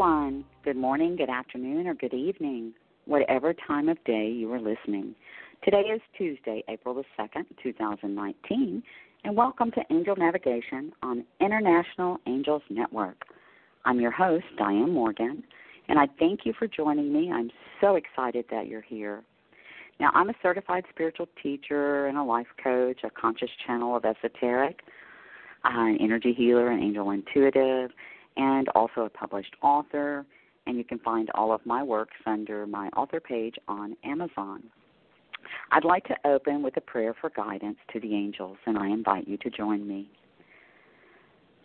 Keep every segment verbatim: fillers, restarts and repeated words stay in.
everyone. Good morning, good afternoon, or good evening, whatever time of day you are listening. Today is Tuesday, April the second, two thousand nineteen, and welcome to Angel Navigation on International Angels Network. I'm your host, Diane Morgan, and I thank you for joining me. I'm so excited that you're here. Now, I'm a certified spiritual teacher and a life coach, a conscious channel of esoteric, uh, an energy healer, an angel intuitive, and also a published author. And you can find all of my works under my author page on Amazon. I'd like to open with a prayer for guidance to the angels, and I invite you to join me.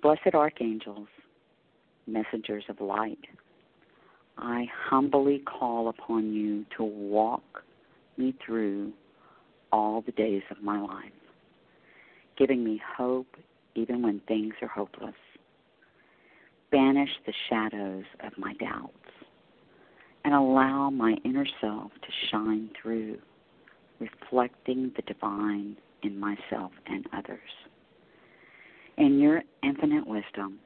Blessed archangels, messengers of light, I humbly call upon you to walk me through all the days of my life, giving me hope even when things are hopeless. Banish the shadows of my doubts and allow my inner self to shine through, reflecting the divine in myself and others. In your infinite wisdom,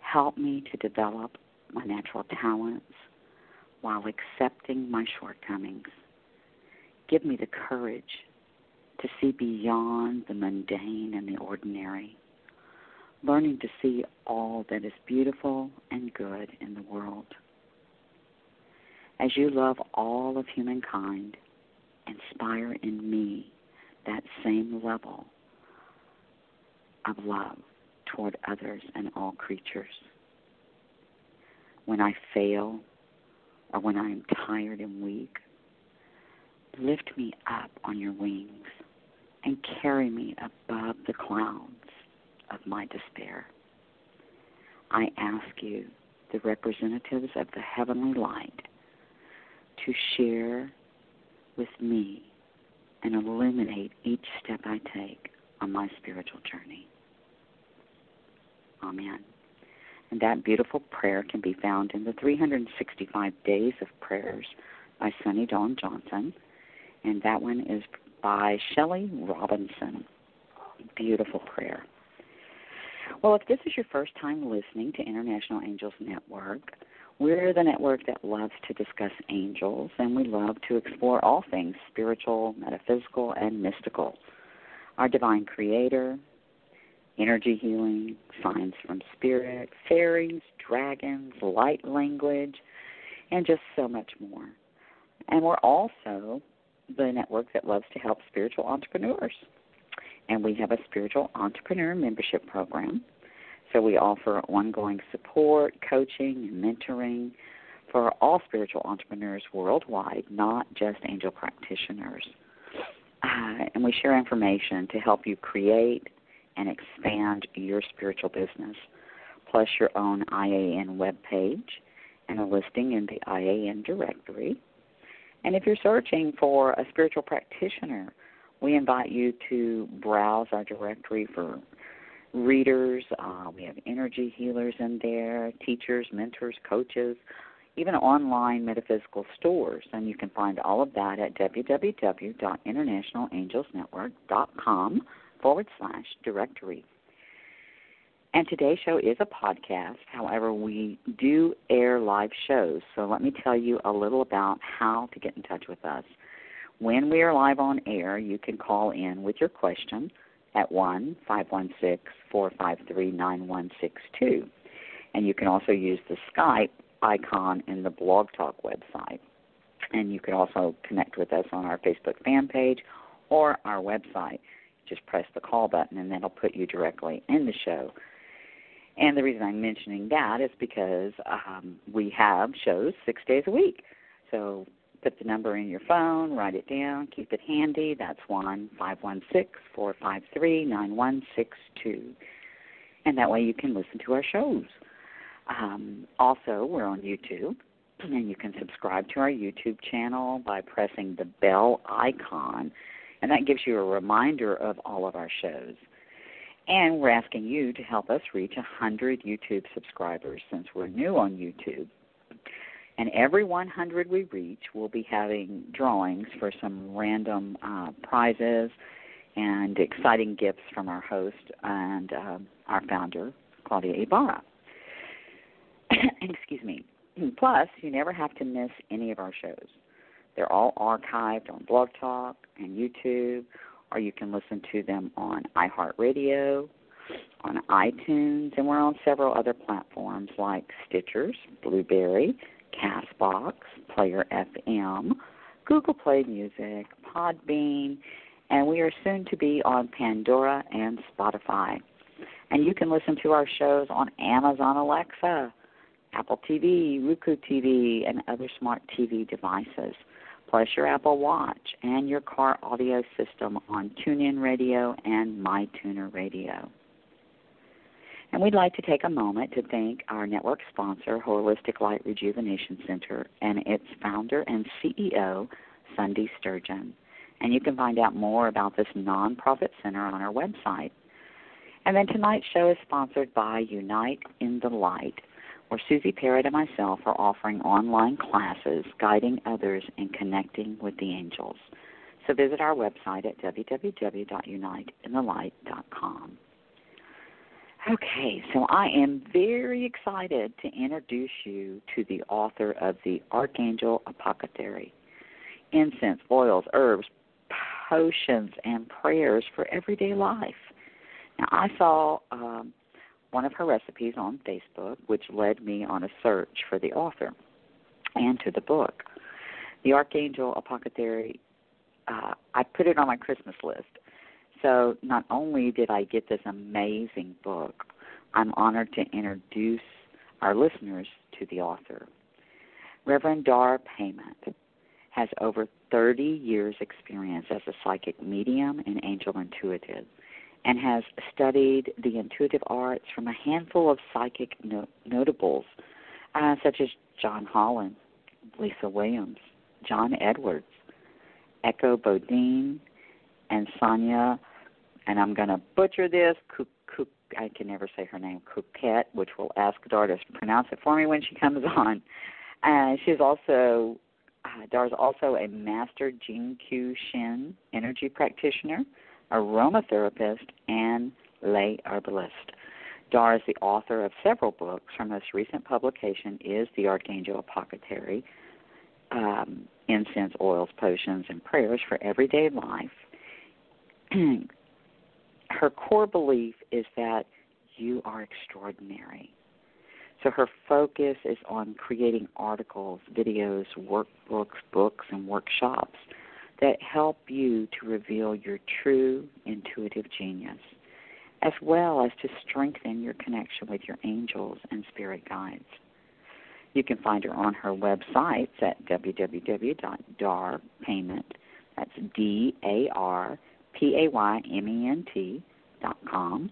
help me to develop my natural talents while accepting my shortcomings. Give me the courage to see beyond the mundane and the ordinary, learning to see all that is beautiful and good in the world. As you love all of humankind, inspire in me that same level of love toward others and all creatures. When I fail or when I am tired and weak, lift me up on your wings and carry me above the clouds of my despair. I ask you, the representatives of the heavenly light, to share with me and illuminate each step I take on my spiritual journey. Amen. And that beautiful prayer can be found in the three hundred sixty-five Days of Prayers by Sunny Dawn Johnson. And that one is by Shelley Robinson. Beautiful prayer. Well, if this is your first time listening to International Angels Network, we're the network that loves to discuss angels, and we love to explore all things spiritual, metaphysical, and mystical. Our divine creator, energy healing, signs from spirit, fairies, dragons, light language, and just so much more. And we're also the network that loves to help spiritual entrepreneurs. And we have a spiritual entrepreneur membership program. So we offer ongoing support, coaching, and mentoring for all spiritual entrepreneurs worldwide, not just angel practitioners. Uh, and we share information to help you create and expand your spiritual business, plus your own I A N webpage and a listing in the I A N directory. And if you're searching for a spiritual practitioner, we invite you to browse our directory for readers. Uh, we have energy healers in there, teachers, mentors, coaches, even online metaphysical stores. And you can find all of that at www.internationalangelsnetwork.com forward slash directory. And today's show is a podcast. However, we do air live shows. So let me tell you a little about how to get in touch with us. When we are live on air, you can call in with your question at one five one six, four five three, nine one six two. And you can also use the Skype icon in the BlogTalk website. And you can also connect with us on our Facebook fan page or our website. Just press the call button, and that will put you directly in the show. And the reason I'm mentioning that is because um, we have shows six days a week. So put the number in your phone, write it down, keep it handy. That's one five one six, four five three, nine one six two. And that way you can listen to our shows. Um, also, we're on YouTube, and you can subscribe to our YouTube channel by pressing the bell icon, and that gives you a reminder of all of our shows. And we're asking you to help us reach one hundred YouTube subscribers since we're new on YouTube. And every one hundred we reach, we'll be having drawings for some random uh, prizes and exciting gifts from our host and uh, our founder, Claudia Ibarra. Excuse me. Plus, you never have to miss any of our shows. They're all archived on BlogTalk and YouTube, or you can listen to them on iHeartRadio, on iTunes, and we're on several other platforms like Stitcher, Blueberry, CastBox, Player F M, Google Play Music, Podbean, and we are soon to be on Pandora and Spotify. And you can listen to our shows on Amazon Alexa, Apple T V, Roku T V, and other smart T V devices, plus your Apple Watch and your car audio system on TuneIn Radio and MyTuner Radio. And we'd like to take a moment to thank our network sponsor, Holistic Light Rejuvenation Center, and its founder and C E O, Sundy Sturgeon. And you can find out more about this nonprofit center on our website. And then tonight's show is sponsored by Unite in the Light, where Susie Parrott and myself are offering online classes, guiding others, and connecting with the angels. So visit our website at w w w dot unite in the light dot com. Okay, so I am very excited to introduce you to the author of the Archangel Apothecary, incense, oils, herbs, potions, and prayers for everyday life. Now, I saw um, one of her recipes on Facebook, which led me on a search for the author and to the book. The Archangel Apothecary, uh, I put it on my Christmas list. So not only did I get this amazing book, I'm honored to introduce our listeners to the author. Reverend Dar Payment has over thirty years' experience as a psychic medium and angel intuitive, and has studied the intuitive arts from a handful of psychic no- notables, uh, such as John Holland, Lisa Williams, John Edwards, Echo Bodine, and Sonia, and I'm going to butcher this, Cook, Cook, I can never say her name, Coquette, which we'll ask Dar to pronounce it for me when she comes on. Uh, she's also, uh, Dar's also a master Jing Q Shin energy practitioner, aromatherapist, and lay herbalist. Dar is the author of several books. Her most recent publication is The Archangel Apothecary, um, Incense, Oils, Potions, and Prayers for Everyday Life. Her core belief is that you are extraordinary. So her focus is on creating articles, videos, workbooks, books, and workshops that help you to reveal your true intuitive genius, as well as to strengthen your connection with your angels and spirit guides. You can find her on her websites at w w w dot dar payment, that's D A R P A Y M E N T dot com,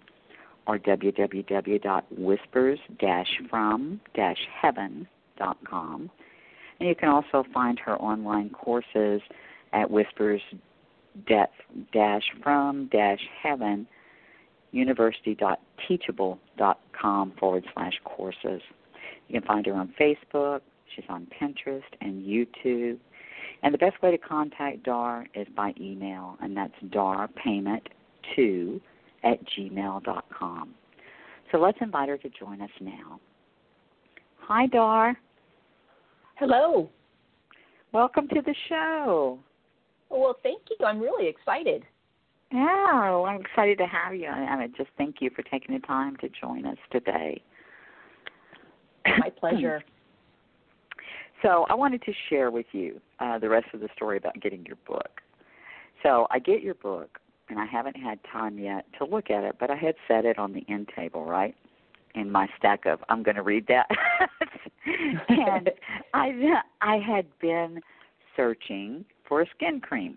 or w w w dot whispers dash from dash heaven dot com. And you can also find her online courses at whispers dash from dash heaven university dot teachable dot com forward slash courses. You can find her on Facebook. She's on Pinterest and YouTube. And the best way to contact Dar is by email, and that's darpayment two at gmail dot com. So let's invite her to join us now. Hi, Dar. Hello. Welcome to the show. Well, thank you. I'm really excited. Yeah, well, I'm excited to have you. I mean, just thank you for taking the time to join us today. My pleasure. So I wanted to share with you uh, the rest of the story about getting your book. So I get your book, and I haven't had time yet to look at it, but I had set it on the end table, right, in my stack of I'm going to read that. And I, I had been searching for a skin cream.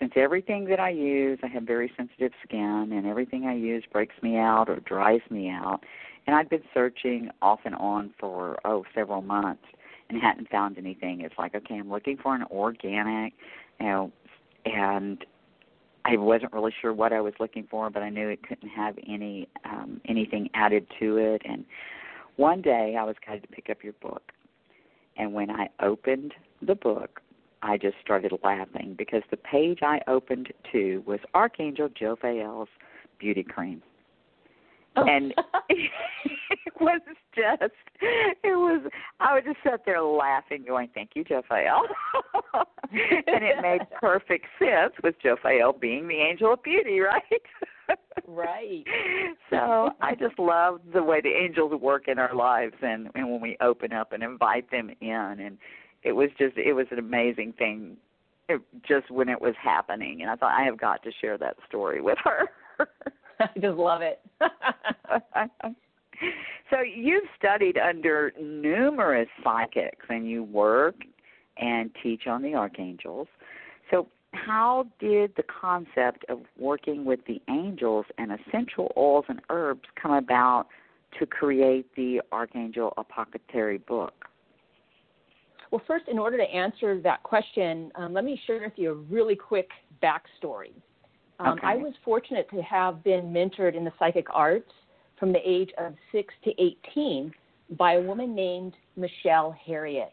Since everything that I use, I have very sensitive skin, and everything I use breaks me out or dries me out. And I'd been searching off and on for, oh, several months and hadn't found anything. It's like, okay, I'm looking for an organic, you know, and I wasn't really sure what I was looking for, but I knew it couldn't have any um, anything added to it. And one day I was guided to pick up your book. And when I opened the book, I just started laughing because the page I opened to was Archangel Jophiel's beauty cream. Oh. And It was just, it was, I would just sit there laughing going, thank you, Jophiel. And it made perfect sense with Jophiel being the angel of beauty, right? Right. So I just love the way the angels work in our lives and, and when we open up and invite them in. And it was just, it was an amazing thing it, just when it was happening. And I thought, I have got to share that story with her. I just love it. So you've studied under numerous psychics, and you work and teach on the archangels. So how did the concept of working with the angels and essential oils and herbs come about to create the Archangel Apothecary book? Well, first, in order to answer that question, um, let me share with you a really quick backstory. Um, okay. I was fortunate to have been mentored in the psychic arts from the age of six to eighteen by a woman named Michelle Harriet.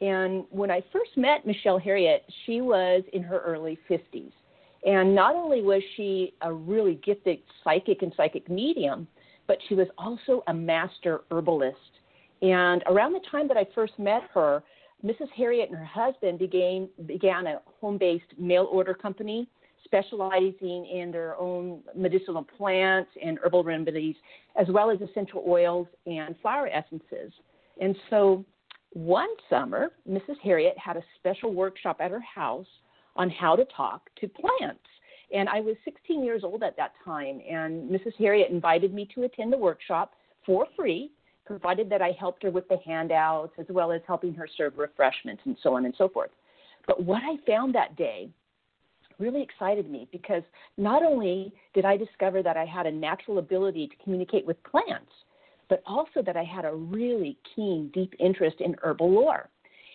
And when I first met Michelle Harriet, she was in her early fifties. And not only was she a really gifted psychic and psychic medium, but she was also a master herbalist. And around the time that I first met her, Missus Harriet and her husband began, began a home-based mail order company specializing in their own medicinal plants and herbal remedies, as well as essential oils and flower essences. And so one summer, Missus Harriet had a special workshop at her house on how to talk to plants. And I was sixteen years old at that time, and Missus Harriet invited me to attend the workshop for free, provided that I helped her with the handouts, as well as helping her serve refreshments and so on and so forth. But what I found that day really excited me, because not only did I discover that I had a natural ability to communicate with plants, but also that I had a really keen, deep interest in herbal lore.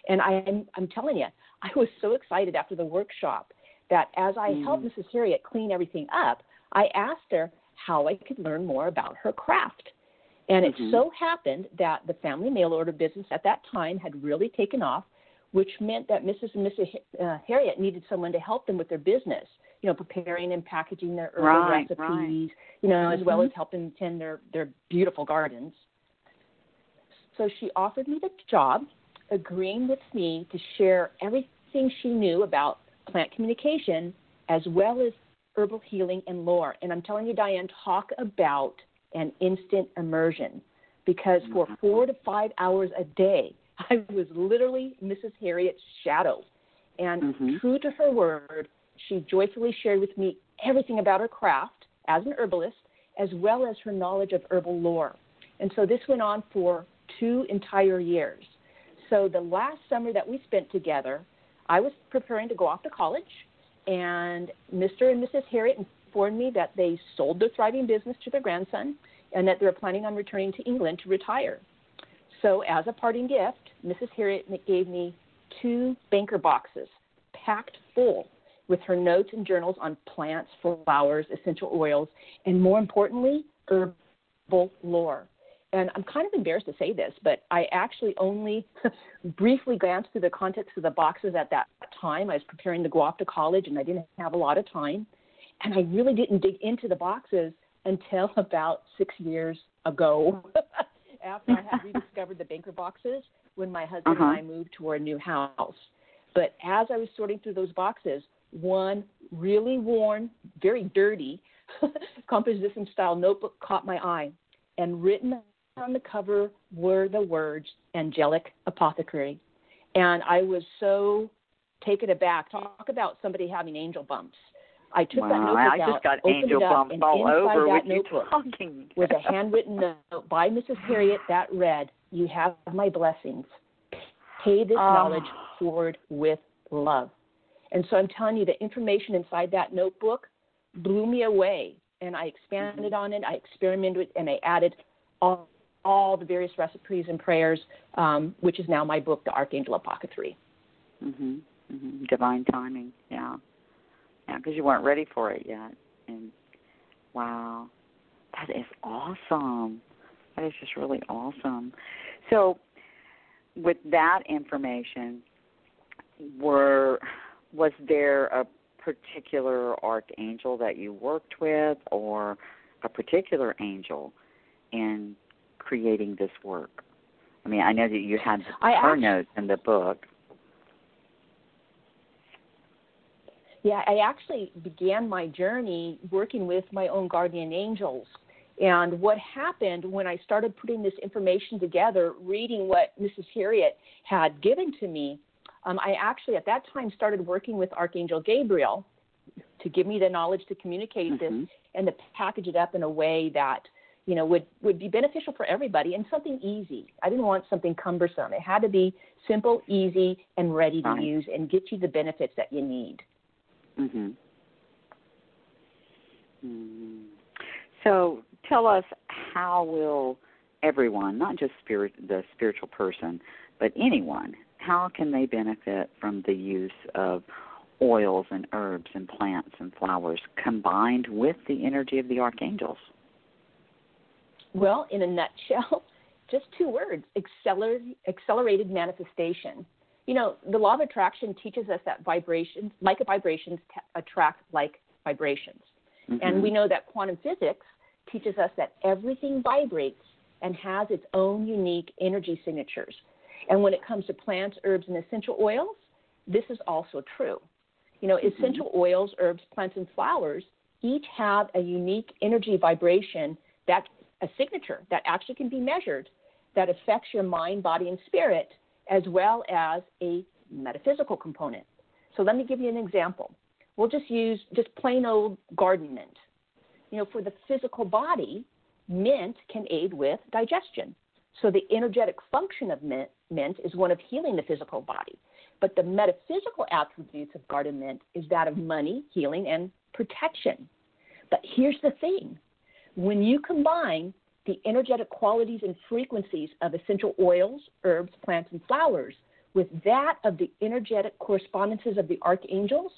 And I'm, I'm telling you, I was so excited after the workshop that as I mm. helped Missus Harriet clean everything up, I asked her how I could learn more about her craft. And mm-hmm. it so happened that the family mail order business at that time had really taken off, which meant that Missus and Missus Harriet needed someone to help them with their business, you know, preparing and packaging their herbal right, recipes, right. you know, mm-hmm. as well as helping tend their, their beautiful gardens. So she offered me the job, agreeing with me to share everything she knew about plant communication, as well as herbal healing and lore. And I'm telling you, Diane, talk about an instant immersion, because mm-hmm. for four to five hours a day, I was literally Missus Harriet's shadow. And mm-hmm. true to her word, she joyfully shared with me everything about her craft as an herbalist, as well as her knowledge of herbal lore. And so this went on for two entire years. So the last summer that we spent together, I was preparing to go off to college, and Mister and Missus Harriet informed me that they sold their thriving business to their grandson and that they were planning on returning to England to retire. So as a parting gift, Missus Harriet gave me two banker boxes packed full with her notes and journals on plants, flowers, essential oils, and more importantly, herbal lore. And I'm kind of embarrassed to say this, but I actually only briefly glanced through the contents of the boxes at that time. I was preparing to go off to college, and I didn't have a lot of time. And I really didn't dig into the boxes until about six years ago. After I had rediscovered the banker boxes when my husband uh-huh. and I moved to our new house. But as I was sorting through those boxes, one really worn, very dirty composition-style notebook caught my eye, and written on the cover were the words, Angelic Apothecary. And I was so taken aback. Talk about somebody having angel bumps. I took wow, that notebook I just got out, angel bumps up, all over with you talking. Was a handwritten note by Missus Harriet that read, "You have my blessings. Pay this oh. knowledge forward with love." And so I'm telling you, the information inside that notebook blew me away, and I expanded mm-hmm. on it. I experimented with, and I added all, all the various recipes and prayers, um, which is now my book, The Archangel Apothecary. Mm-hmm. Mm-hmm. Divine timing, yeah. Yeah, because you weren't ready for it yet. And wow, that is awesome. That is just really awesome. So with that information, were was there a particular archangel that you worked with, or a particular angel in creating this work? I mean, I know that you had the prayer notes in the book. Yeah, I actually began my journey working with my own guardian angels. And what happened when I started putting this information together, reading what Missus Harriet had given to me, um, I actually at that time started working with Archangel Gabriel to give me the knowledge to communicate mm-hmm. this and to package it up in a way that, you know, would, would be beneficial for everybody and something easy. I didn't want something cumbersome. It had to be simple, easy, and ready to right. use and get you the benefits that you need. Mm-hmm. Mm. So tell us, how will everyone, not just spirit, the spiritual person, but anyone, how can they benefit from the use of oils and herbs and plants and flowers combined with the energy of the archangels? Well, in a nutshell, just two words, acceler- accelerated manifestation. You know, the law of attraction teaches us that vibrations, like vibrations, t- attract like vibrations. Mm-hmm. And we know that quantum physics teaches us that everything vibrates and has its own unique energy signatures. And when it comes to plants, herbs, and essential oils, this is also true. You know, mm-hmm. essential oils, herbs, plants, and flowers each have a unique energy vibration, that a signature that actually can be measured, that affects your mind, body, and spirit, as well as a metaphysical component. So let me give you an example. We'll just use just plain old garden mint. You know, for the physical body, mint can aid with digestion. So the energetic function of mint, mint is one of healing the physical body. But the metaphysical attributes of garden mint is that of money, healing, and protection. But here's the thing. When you combine the energetic qualities and frequencies of essential oils, herbs, plants, and flowers with that of the energetic correspondences of the archangels,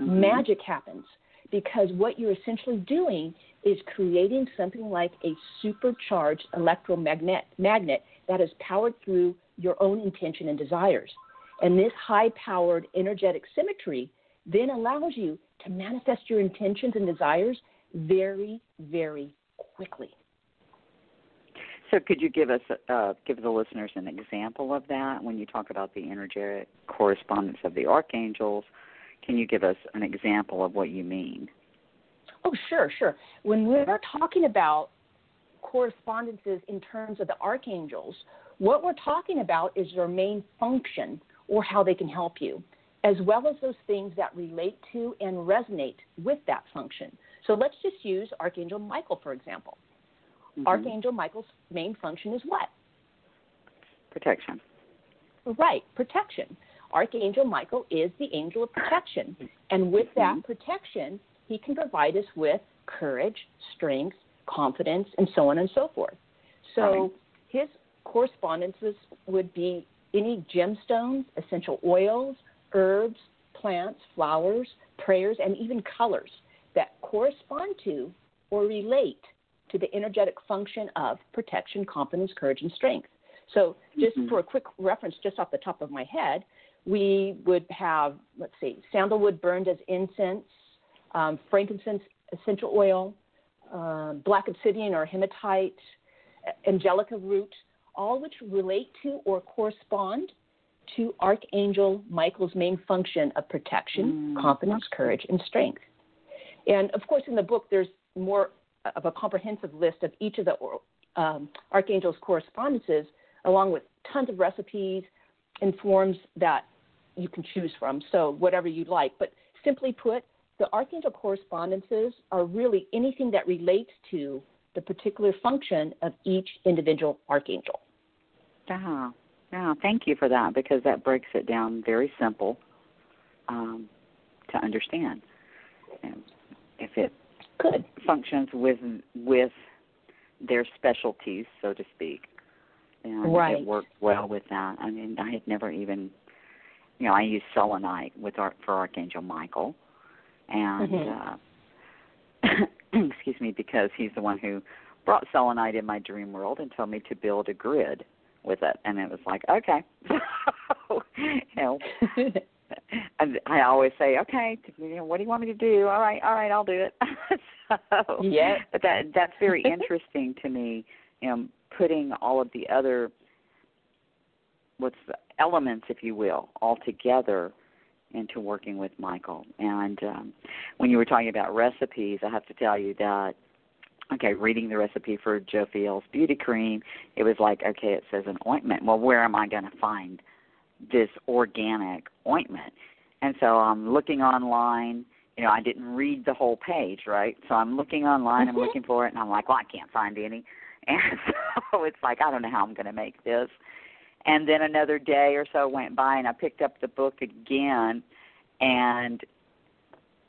mm-hmm. magic happens, because what you're essentially doing is creating something like a supercharged electromagnet magnet that is powered through your own intention and desires. And this high-powered energetic symmetry then allows you to manifest your intentions and desires very, very quickly. So could you give us, uh, give the listeners an example of that? When you talk about the energetic correspondence of the archangels, can you give us an example of what you mean? Oh, sure, sure. When we're talking about correspondences in terms of the archangels, what we're talking about is their main function or how they can help you, as well as those things that relate to and resonate with that function. So let's just use Archangel Michael, for example. Mm-hmm. Archangel Michael's main function is what? Protection. Right, protection. Archangel Michael is the angel of protection. And with mm-hmm. that protection, he can provide us with courage, strength, confidence, and so on and so forth. So right. his correspondences would be any gemstones, essential oils, herbs, plants, flowers, prayers, and even colors that correspond to or relate to the energetic function of protection, confidence, courage, and strength. So just mm-hmm. for a quick reference, just off the top of my head, we would have, let's see, sandalwood burned as incense, um, frankincense essential oil, uh, black obsidian or hematite, angelica root, all which relate to or correspond to Archangel Michael's main function of protection, mm. confidence, courage, and strength. And, of course, in the book, there's more of a comprehensive list of each of the um, archangels' correspondences, along with tons of recipes and forms that you can choose from, so whatever you like. But simply put, the archangel correspondences are really anything that relates to the particular function of each individual archangel. Uh-huh. Yeah, thank you for that, because that breaks it down very simple um, to understand. And if it Good. functions with with their specialties, so to speak, and right. it worked well with that. I mean, I had never even, you know, I used selenite with our, for Archangel Michael, and mm-hmm. uh, excuse me, because he's the one who brought selenite in my dream world and told me to build a grid with it, and it was like, okay. So, you know, and I always say, okay, you know, what do you want me to do? All right, all right, I'll do it. So, yeah, but that that's very interesting to me. You know, putting all of the other what's the elements, if you will, all together into working with Michael. And um, when you were talking about recipes, I have to tell you that, okay, reading the recipe for Jophiel's beauty cream, it was like, okay, it says an ointment. Well, where am I going to find this organic ointment? And so I'm looking online. You know, I didn't read the whole page, right? So I'm looking online. Mm-hmm. I'm looking for it, and I'm like, well, I can't find any. And so it's like, I don't know how I'm going to make this. And then another day or so went by, and I picked up the book again, and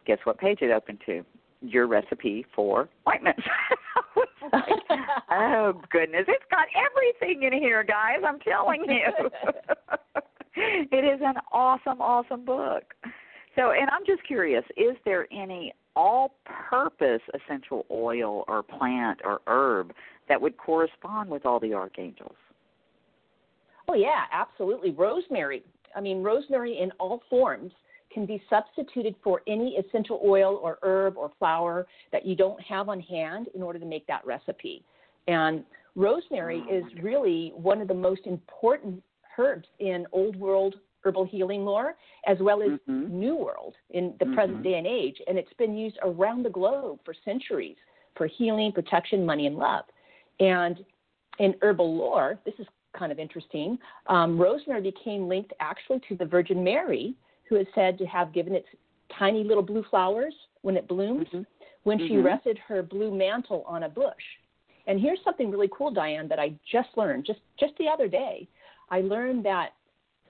guess what page it opened to? Your recipe for ointments. I was like, oh, goodness, it's got everything in here, guys, I'm telling you. It is an awesome, awesome book. So, and I'm just curious, is there any all-purpose essential oil or plant or herb that would correspond with all the archangels? Oh, yeah, absolutely. Rosemary. I mean, rosemary in all forms can be substituted for any essential oil or herb or flower that you don't have on hand in order to make that recipe. And rosemary oh, is wonderful. Really one of the most important herbs in old world herbal healing lore, as well as mm-hmm. new world in the mm-hmm. present day and age. And it's been used around the globe for centuries for healing, protection, money, and love. And in herbal lore, this is kind of interesting, um, rosemary became linked actually to the Virgin Mary, who is said to have given its tiny little blue flowers when it blooms, mm-hmm. when mm-hmm. she rested her blue mantle on a bush. And here's something really cool, Diane, that I just learned, just, just the other day. I learned that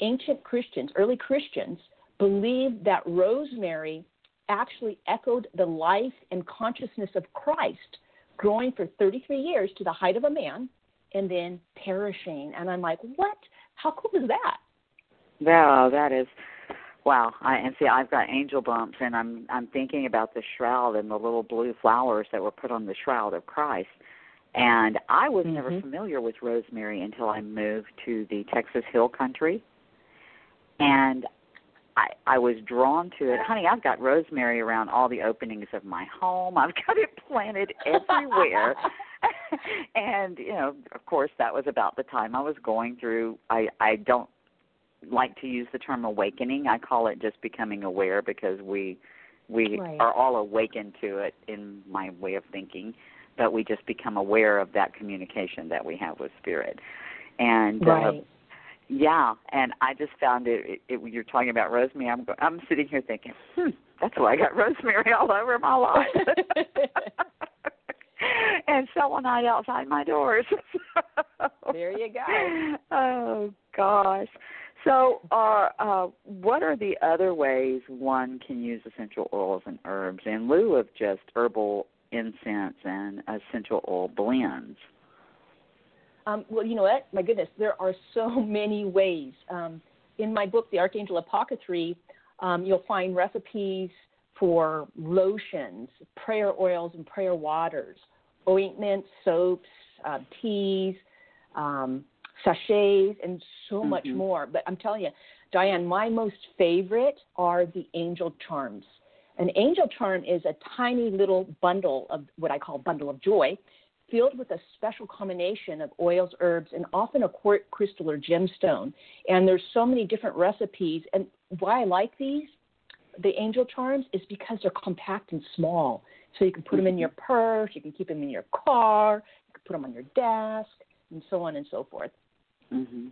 ancient Christians, early Christians, believed that rosemary actually echoed the life and consciousness of Christ, growing for thirty-three years to the height of a man, and then perishing. And I'm like, what? How cool is that? Wow, that is, wow. I, and see, I've got angel bumps, and I'm I'm thinking about the shroud and the little blue flowers that were put on the shroud of Christ. And I was mm-hmm. never familiar with rosemary until I moved to the Texas Hill Country. And I, I was drawn to it. Honey, I've got rosemary around all the openings of my home. I've got it planted everywhere. And, you know, of course, that was about the time I was going through. I, I don't like to use the term awakening. I call it just becoming aware, because we we right. are all awakened to it in my way of thinking, but we just become aware of that communication that we have with Spirit. And right. uh, yeah, and I just found it, it, it you're talking about rosemary. I'm, I'm sitting here thinking, hmm, that's why I got rosemary all over my life. And someone out outside my doors. So, there you go. Oh, gosh. So uh, uh, what are the other ways one can use essential oils and herbs in lieu of just herbal incense and essential oil blends? Um, well, you know what? My goodness, there are so many ways. Um, in my book, The Archangel Apothecary, um, you'll find recipes for lotions, prayer oils and prayer waters, ointments, soaps, uh, teas, um, sachets, and so mm-hmm. much more. But I'm telling you, Diane, my most favorite are the angel charms. An angel charm is a tiny little bundle of what I call bundle of joy, filled with a special combination of oils, herbs, and often a quartz crystal or gemstone. And there's so many different recipes. And why I like these, the angel charms, is because they're compact and small. So you can put them in your purse, you can keep them in your car, you can put them on your desk, and so on and so forth. Mm-hmm.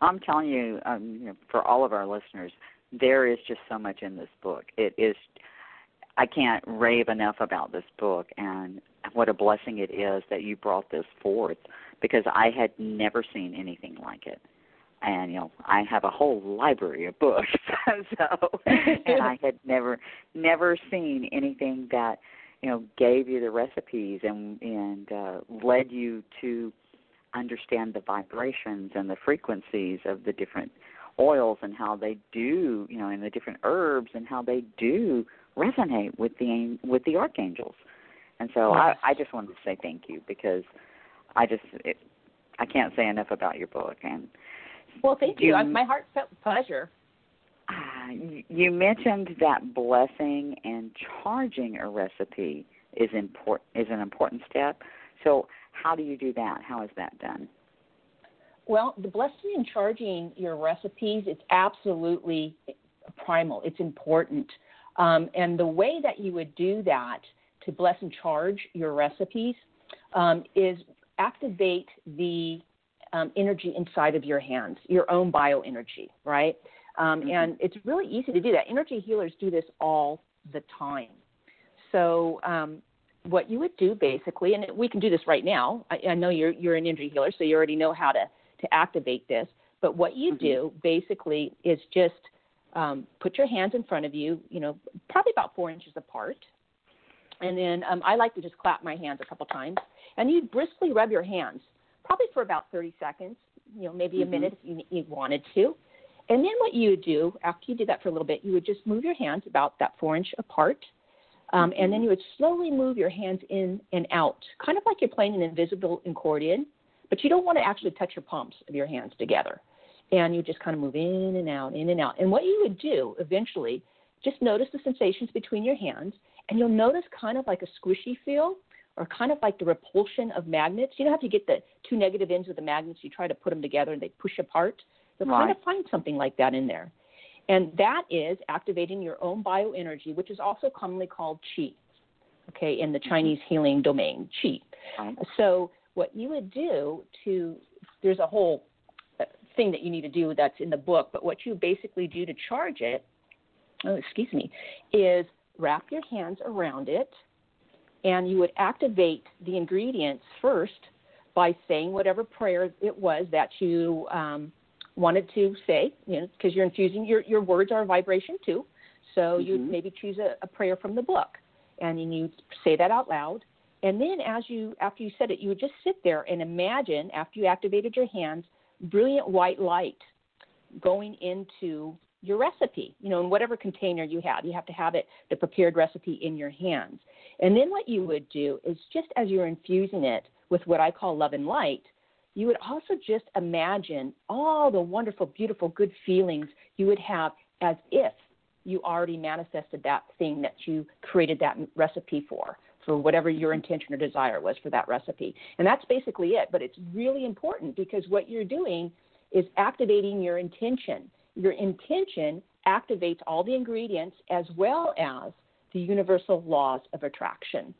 I'm telling you, um, you know, for all of our listeners, there is just so much in this book. It is, I can't rave enough about this book, and what a blessing it is that you brought this forth, because I had never seen anything like it. And, you know, I have a whole library of books, so, and I had never, never seen anything that, you know, gave you the recipes and, and uh, led you to understand the vibrations and the frequencies of the different oils and how they do, you know, and the different herbs and how they do resonate with the, with the archangels. And so I, I just wanted to say thank you, because I just, it, I can't say enough about your book. And, well, thank you. you. My heartfelt pleasure. Uh, you mentioned that blessing and charging a recipe is important, is an important step. So How do you do that? How is that done? Well, the blessing and charging your recipes, it's absolutely primal. It's important. Um, and the way that you would do that to bless and charge your recipes um, is activate the um, energy inside of your hands, your own bioenergy, right? Um, mm-hmm. And it's really easy to do that. Energy healers do this all the time. So um, what you would do basically, and we can do this right now. I, I know you're, you're an energy healer, so you already know how to to activate this. But what you mm-hmm. do basically is just um, put your hands in front of you, you know, probably about four inches apart. And then um, I like to just clap my hands a couple times. And you briskly rub your hands, probably for about thirty seconds, you know, maybe mm-hmm. a minute if you, you wanted to. And then what you would do, after you did that for a little bit, you would just move your hands about that four inch apart. Um, mm-hmm. And then you would slowly move your hands in and out, kind of like you're playing an invisible accordion. But you don't want to actually touch your palms of your hands together. And you just kind of move in and out, in and out. And what you would do eventually, just notice the sensations between your hands, and you'll notice kind of like a squishy feel or kind of like the repulsion of magnets. You know how if you get the two negative ends of the magnets, you try to put them together and they push apart? You'll right. kind of find something like that in there. And that is activating your own bioenergy, which is also commonly called qi, okay, in the Chinese healing domain, qi. Right. So what you would do to – there's a whole thing that you need to do that's in the book, but what you basically do to charge it, oh, excuse me, is wrap your hands around it, and you would activate the ingredients first by saying whatever prayer it was that you um, wanted to say, you know, because you're infusing your, – your words are a vibration too. So mm-hmm. you would maybe choose a, a prayer from the book, and then you say that out loud. And then as you, after you said it, you would just sit there and imagine, after you activated your hands, brilliant white light going into your recipe, you know, in whatever container you have. You have to have it, the prepared recipe, in your hands. And then what you would do is, just as you're infusing it with what I call love and light, you would also just imagine all the wonderful, beautiful, good feelings you would have as if you already manifested that thing that you created that recipe for. for whatever your intention or desire was for that recipe. And that's basically it. But it's really important, because what you're doing is activating your intention. Your intention activates all the ingredients as well as the universal laws of attraction.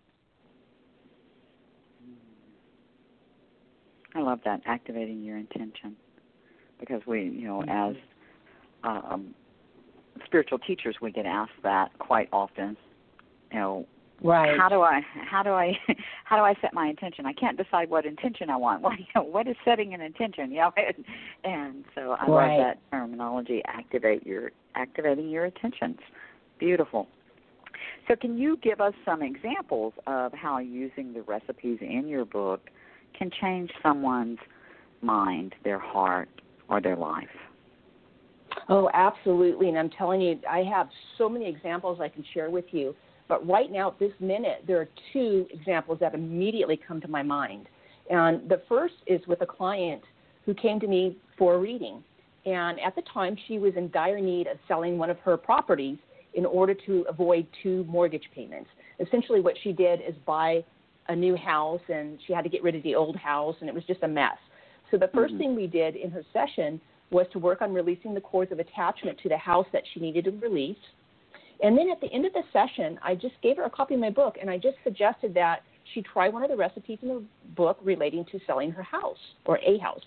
I love that, activating your intention. Because we, you know, as um, spiritual teachers, we get asked that quite often, you know, Right. How do I how do I how do I set my intention? I can't decide what intention I want. What, you know, what is setting an intention? You know, and, and so I right. love that terminology. Activate your activating your intentions. Beautiful. So can you give us some examples of how using the recipes in your book can change someone's mind, their heart, or their life? Oh, absolutely. And I'm telling you, I have so many examples I can share with you. But right now, at this minute, there are two examples that immediately come to my mind. And the first is with a client who came to me for a reading. And at the time, she was in dire need of selling one of her properties in order to avoid two mortgage payments. Essentially, what she did is buy a new house, and she had to get rid of the old house, and it was just a mess. So the first mm-hmm. thing we did in her session was to work on releasing the cords of attachment to the house that she needed to release. And then at the end of the session, I just gave her a copy of my book, and I just suggested that she try one of the recipes in the book relating to selling her house, or a house.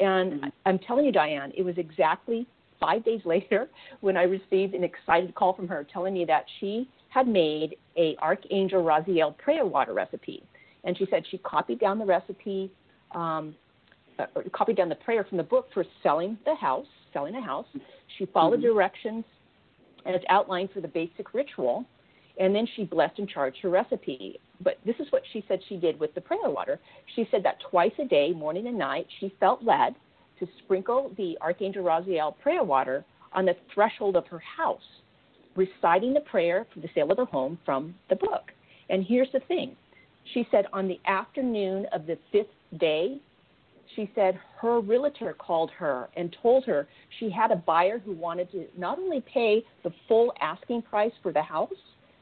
And mm-hmm. I'm telling you, Diane, it was exactly five days later when I received an excited call from her telling me that she had made a Archangel Raziel prayer water recipe. And she said she copied down the recipe, um, uh, copied down the prayer from the book for selling the house, selling a house. She followed mm-hmm. directions and it's outlined for the basic ritual, and then she blessed and charged her recipe. But this is what she said she did with the prayer water. She said that twice a day, morning and night, she felt led to sprinkle the Archangel Raziel prayer water on the threshold of her house, reciting the prayer for the sale of her home from the book. And here's the thing. She said on the afternoon of the fifth day, she said her realtor called her and told her she had a buyer who wanted to not only pay the full asking price for the house,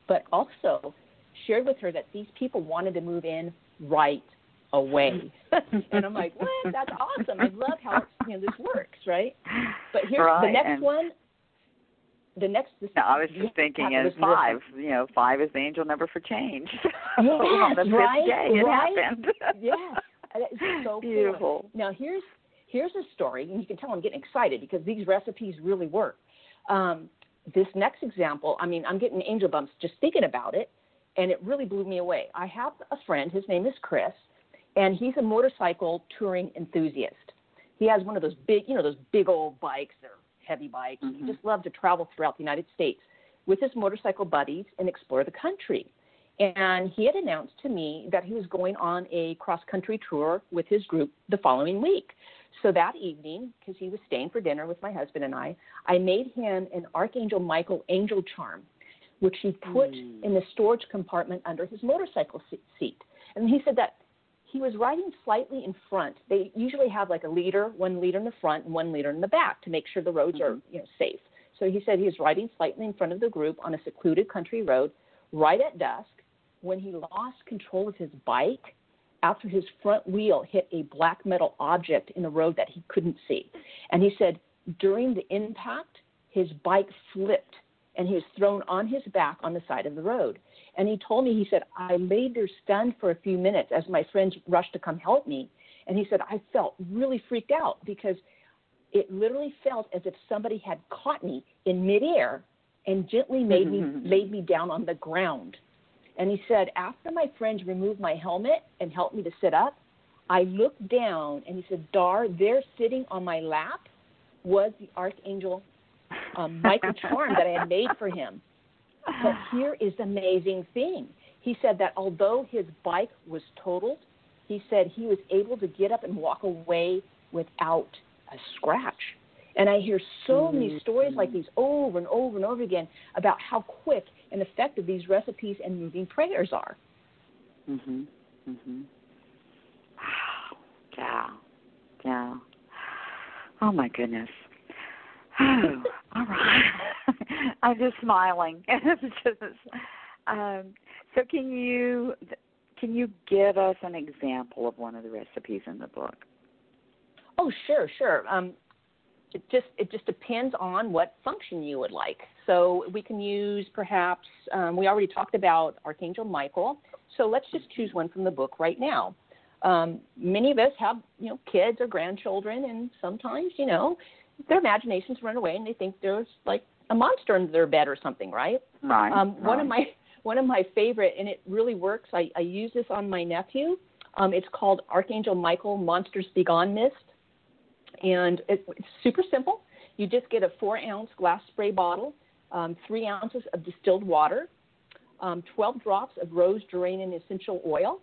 but also shared with her that these people wanted to move in right away. And I'm like, what? That's awesome. I love how, you know, this works, right? But here's right, the next and- one. The next, the no, I was just thinking is five. Listen. You know, five is the angel number for change. Yes, on the fifth right, day it right? happened. Yeah, it's so beautiful. Cool. Now here's here's a story, and you can tell I'm getting excited because these recipes really work. Um, this next example, I mean, I'm getting angel bumps just thinking about it, and it really blew me away. I have a friend. His name is Chris, and he's a motorcycle touring enthusiast. He has one of those big, you know, those big old bikes that are heavy bike. Mm-hmm. He just loved to travel throughout the United States with his motorcycle buddies and explore the country. And he had announced to me that he was going on a cross-country tour with his group the following week. So that evening, because he was staying for dinner with my husband and I, I made him an Archangel Michael angel charm, which he put mm. in the storage compartment under his motorcycle seat. And he said that he was riding slightly in front. They usually have like a leader, one leader in the front and one leader in the back to make sure the roads mm-hmm. are, you know, safe. So he said he was riding slightly in front of the group on a secluded country road right at dusk when he lost control of his bike after his front wheel hit a black metal object in the road that he couldn't see. And he said during the impact, his bike flipped and he was thrown on his back on the side of the road. And he told me, he said, I lay there stunned for a few minutes as my friends rushed to come help me. And he said, I felt really freaked out because it literally felt as if somebody had caught me in midair and gently made me laid me down on the ground. And he said, after my friends removed my helmet and helped me to sit up, I looked down and he said, Dar, there sitting on my lap was the Archangel um, Michael charm that I had made for him. But here is the amazing thing. He said that although his bike was totaled, he said he was able to get up and walk away without a scratch. And I hear so mm-hmm. many stories like these over and over and over again about how quick and effective these recipes and moving prayers are. Mm-hmm. Mm-hmm. Wow. Yeah. Yeah. Oh, my goodness. Oh, all right. I'm just smiling. just, um, so can you can you give us an example of one of the recipes in the book? Oh, sure, sure. Um, it just it just depends on what function you would like. So we can use perhaps um, we already talked about Archangel Michael. So let's just choose one from the book right now. Um, many of us have you know kids or grandchildren, and sometimes you know their imaginations run away and they think there's like a monster under their bed or something, right? Right. Um, right. One of my one of my favorite, and it really works. I, I use this on my nephew. Um, it's called Archangel Michael Monsters Be Gone Mist, and it, it's super simple. You just get a four ounce glass spray bottle, um, three ounces of distilled water, um, twelve drops of rose geranium essential oil,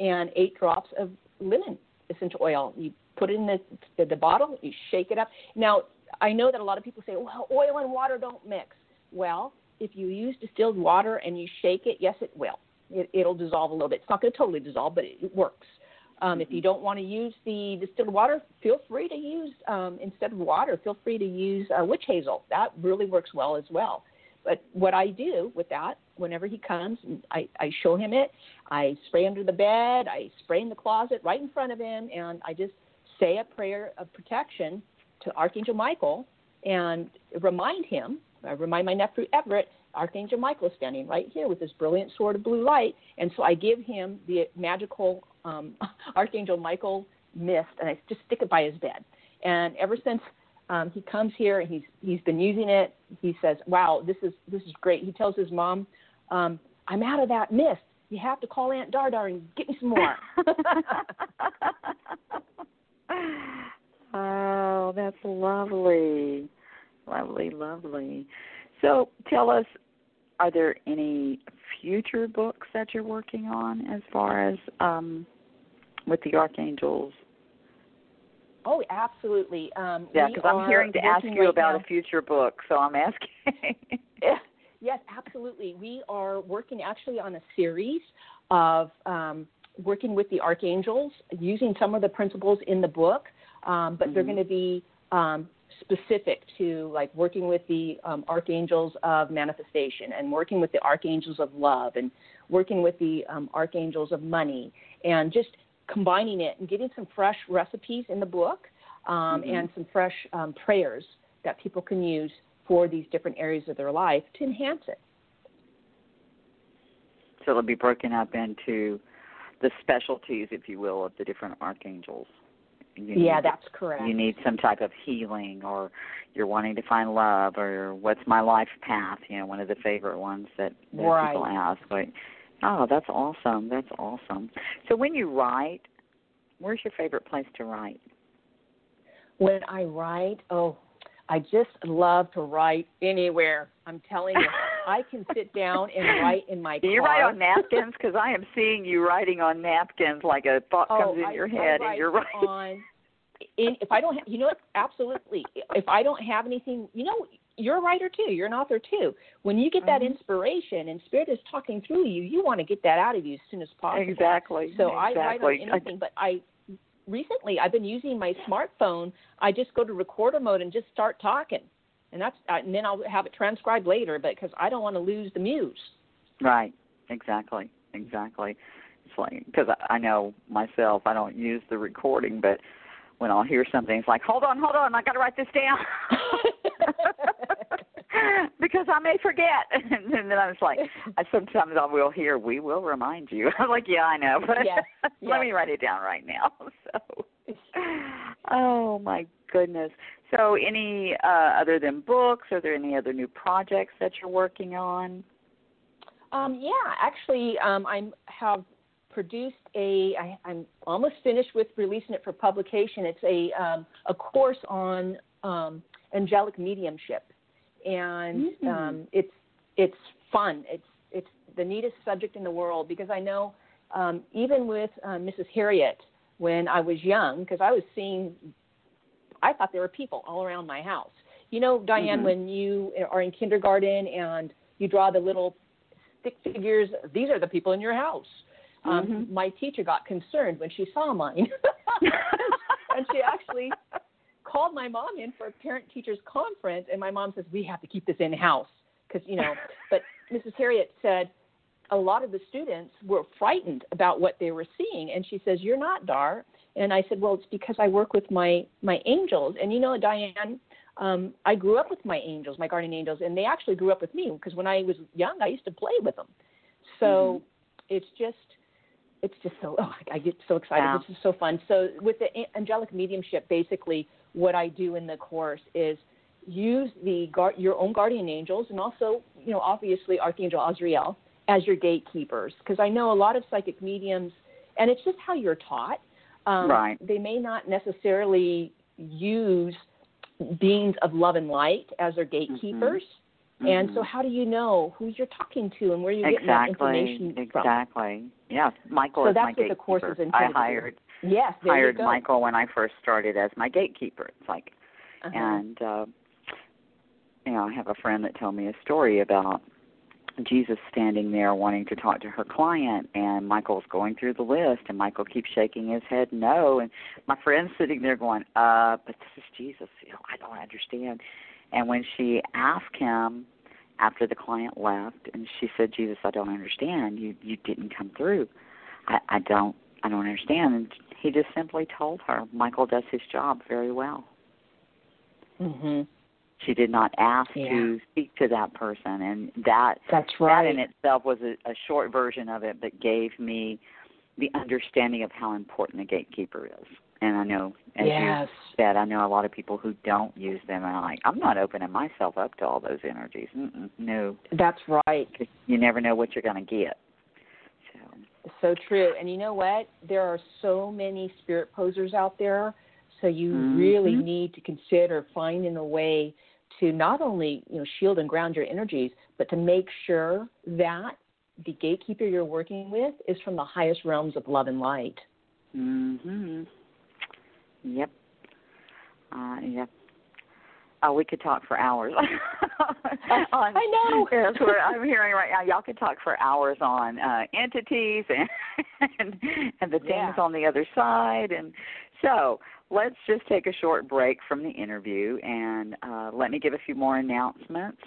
and eight drops of lemon essential oil. You put it in the, the, the bottle, you shake it up. Now, I know that a lot of people say, well, oil and water don't mix. Well, if you use distilled water and you shake it, yes, it will. It, it'll dissolve a little bit. It's not going to totally dissolve, but it, it works. Um, mm-hmm. If you don't want to use the distilled water, feel free to use, um, instead of water, feel free to use uh, witch hazel. That really works well as well. But what I do with that, whenever he comes, I, I show him it. I spray under the bed. I spray in the closet right in front of him, and I just say a prayer of protection to Archangel Michael and remind him, I remind my nephew Everett, Archangel Michael is standing right here with his brilliant sword of blue light. And so I give him the magical um, Archangel Michael mist, and I just stick it by his bed. And ever since um, he comes here, and he's he's been using it. He says, wow, this is this is great. He tells his mom, um, I'm out of that mist. You have to call Aunt Dar Dar and get me some more. Oh, that's lovely. Lovely, lovely. So tell us, are there any future books that you're working on as far as um, with the Archangels? Oh, absolutely. Um, yeah, because I'm hearing to ask you right about now. A future book, so I'm asking. Yes, absolutely. We are working actually on a series of um, working with the Archangels using some of the principles in the book. Um, but mm-hmm. they're going to be um, specific to like working with the um, archangels of manifestation and working with the archangels of love and working with the um, archangels of money and just combining it and getting some fresh recipes in the book um, mm-hmm. and some fresh um, prayers that people can use for these different areas of their life to enhance it. So it'll be broken up into the specialties, if you will, of the different archangels. You yeah, need, that's correct. You need some type of healing, or you're wanting to find love, or what's my life path, you know, one of the favorite ones that, that right. people ask. But, oh, that's awesome. That's awesome. So when you write, where's your favorite place to write? When I write, oh, I just love to write anywhere. I'm telling you, I can sit down and write in my car. Do you write on napkins? Because I am seeing you writing on napkins, like a thought oh, comes in I, your head and you're writing. On, in, if I don't have, you know what? Absolutely. If I don't have anything, you know, you're a writer too. You're an author too. When you get that mm-hmm. inspiration and Spirit is talking through you, you want to get that out of you as soon as possible. Exactly. So exactly. I write on anything, but I... Recently, I've been using my smartphone. I just go to recorder mode and just start talking, and that's and then I'll have it transcribed later. But because I don't want to lose the muse. Right. Exactly. Exactly. It's like because I know myself. I don't use the recording, but when I'll hear something, it's like, hold on, hold on, I got to write this down because I may forget. And then I was like, I, sometimes I will hear, we will remind you. I'm like, yeah, I know, but yes, yes. let me write it down right now. So, oh my goodness. So, any uh, other than books? Are there any other new projects that you're working on? Um, yeah, actually, um, I have. produced a, I, I'm almost finished with releasing it for publication. It's a um, a course on um, angelic mediumship, and mm-hmm. um, it's it's fun. It's it's the neatest subject in the world because I know um, even with uh, Missus Harriet when I was young, because I was seeing, I thought there were people all around my house. You know, Diane, mm-hmm. when you are in kindergarten and you draw the little stick figures, these are the people in your house. Um, mm-hmm. My teacher got concerned when she saw mine, and she actually called my mom in for a parent-teacher's conference, and my mom says, we have to keep this in-house, because, you know, but Missus Harriet said a lot of the students were frightened about what they were seeing, and she says, you're not, Dar, and I said, well, it's because I work with my, my angels, and you know, Diane, um, I grew up with my angels, my guardian angels, and they actually grew up with me, because when I was young, I used to play with them, so mm-hmm. it's just... It's just so, oh, I get so excited. Wow. This is so fun. So with the angelic mediumship, basically what I do in the course is use the your own guardian angels and also, you know, obviously Archangel Azrael as your gatekeepers. Because I know a lot of psychic mediums, and it's just how you're taught. Um, right. They may not necessarily use beings of love and light as their gatekeepers. Mm-hmm. And mm-hmm. so how do you know who you're talking to and where you're getting exactly, that information from? Exactly. Yeah, Michael so is my gatekeeper. So that's what the course is intended to I hired, yes, hired Michael when I first started as my gatekeeper. It's like, uh-huh. and, uh, you know, I have a friend that told me a story about Jesus standing there wanting to talk to her client, and Michael's going through the list, and Michael keeps shaking his head no. And my friend's sitting there going, uh, but this is Jesus. You know, I don't understand. And when she asked him after the client left, and she said, Jesus, I don't understand. You you didn't come through. I, I don't I don't understand. And he just simply told her, Michael does his job very well. Mm-hmm. She did not ask yeah. to speak to that person. And that, That's right. that in itself was a, a short version of it that gave me the understanding of how important the gatekeeper is. And I know, as yes. you said, I know a lot of people who don't use them. And I'm like, I'm not opening myself up to all those energies. Mm-mm, no. That's right. You never know what you're going to get. So. so true. And you know what? There are so many spirit posers out there. So you mm-hmm. really need to consider finding a way to not only, you know, shield and ground your energies, but to make sure that the gatekeeper you're working with is from the highest realms of love and light. Mm-hmm. Yep. Uh, yep. Oh, we could talk for hours. on, I know. That's what I'm hearing right now. Y'all could talk for hours on uh, entities and, and and the things yeah. on the other side. And so let's just take a short break from the interview, and uh, let me give a few more announcements.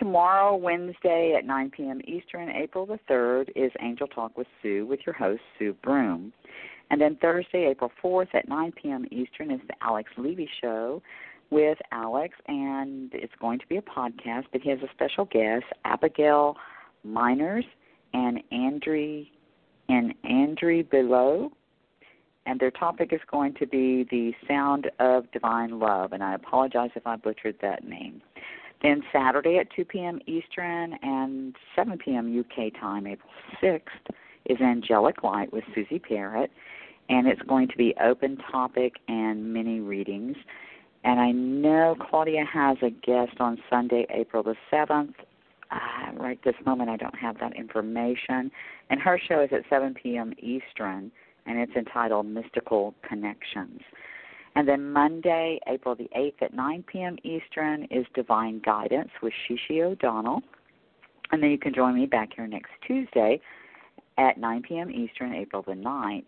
Tomorrow, Wednesday at nine p.m. Eastern, April the third, is Angel Talk with Sue with your host, Sue Broom. And then Thursday, April fourth at nine p.m. Eastern is the Alex Levy Show with Alex, and it's going to be a podcast, but he has a special guest, Abigail Miners and Andre and Andre Below, and their topic is going to be The Sound of Divine Love, and I apologize if I butchered that name. Then Saturday at two p.m. Eastern and seven p.m. U K time, April sixth, is Angelic Light with Susie Parrott, and it's going to be open topic and mini readings. And I know Claudia has a guest on Sunday, April the seventh. Uh, right this moment, I don't have that information. And her show is at seven p.m. Eastern, and it's entitled Mystical Connections. And then Monday, April the eighth at nine p.m. Eastern is Divine Guidance with Shishi O'Donnell. And then you can join me back here next Tuesday at nine p.m. Eastern, April the ninth.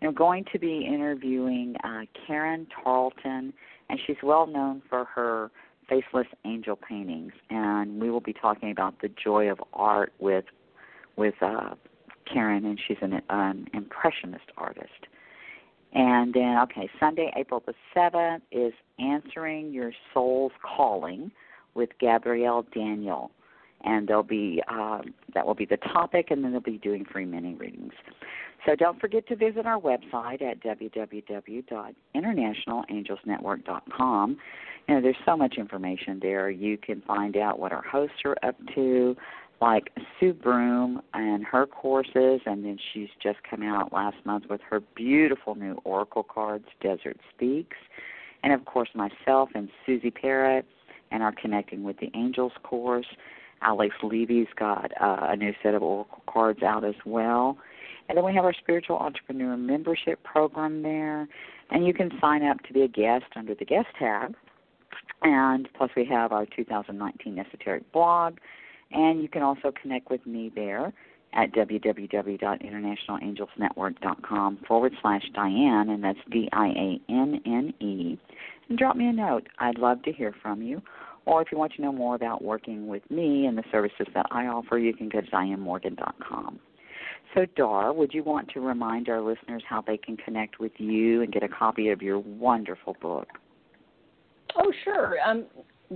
And I'm going to be interviewing uh, Karen Tarleton, and she's well known for her faceless angel paintings. And we will be talking about the joy of art with with uh, Karen, and she's an um, impressionist artist. And then, okay, Sunday, April the seventh is Answering Your Soul's Calling with Gabrielle Daniel. And there'll be uh, that will be the topic, and then they'll be doing free mini readings. So don't forget to visit our website at w w w dot international angels network dot com. You know, there's so much information there. You can find out what our hosts are up to, like Sue Broom and her courses, and then she's just come out last month with her beautiful new Oracle cards, Desert Speaks, and, of course, myself and Susie Parrott and our Connecting with the Angels course. Alex Levy's got uh, a new set of Oracle cards out as well. And then we have our Spiritual Entrepreneur Membership Program there. And you can sign up to be a guest under the Guest tab. And plus we have our two thousand nineteen Esoteric blog. And you can also connect with me there at w w w dot international angels network dot com forward slash Diane, and that's D I A N N E. And drop me a note. I'd love to hear from you. Or if you want to know more about working with me and the services that I offer, you can go to Diane Morgan dot com. So, Dar, would you want to remind our listeners how they can connect with you and get a copy of your wonderful book? Oh, sure. Um,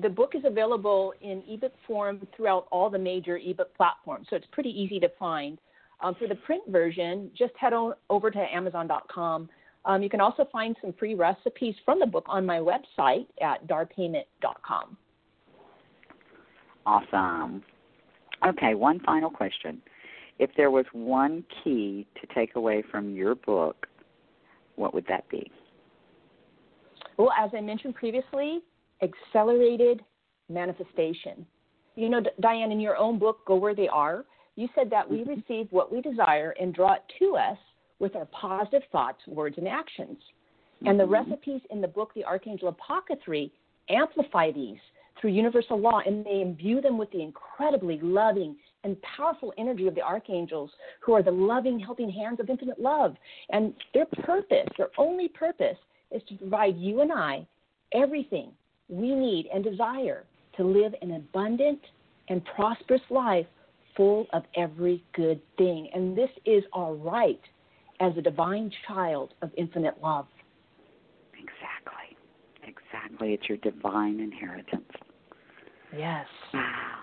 the book is available in ebook form throughout all the major ebook platforms, so it's pretty easy to find. Um, for the print version, just head on over to Amazon dot com. Um, you can also find some free recipes from the book on my website at dar payment dot com. Awesome. Okay, one final question. If there was one key to take away from your book, what would that be? Well, as I mentioned previously, accelerated manifestation. You know, D- Diane, in your own book, Go Where They Are, you said that we receive what we desire and draw it to us with our positive thoughts, words, and actions. Mm-hmm. And the recipes in the book, The Archangel Apothecary, amplify these through universal law, and they imbue them with the incredibly loving and powerful energy of the archangels, who are the loving, helping hands of infinite love. And their purpose, their only purpose, is to provide you and I everything we need and desire to live an abundant and prosperous life full of every good thing. And this is our right as a divine child of infinite love. Exactly. Exactly. It's your divine inheritance. Yes. Wow.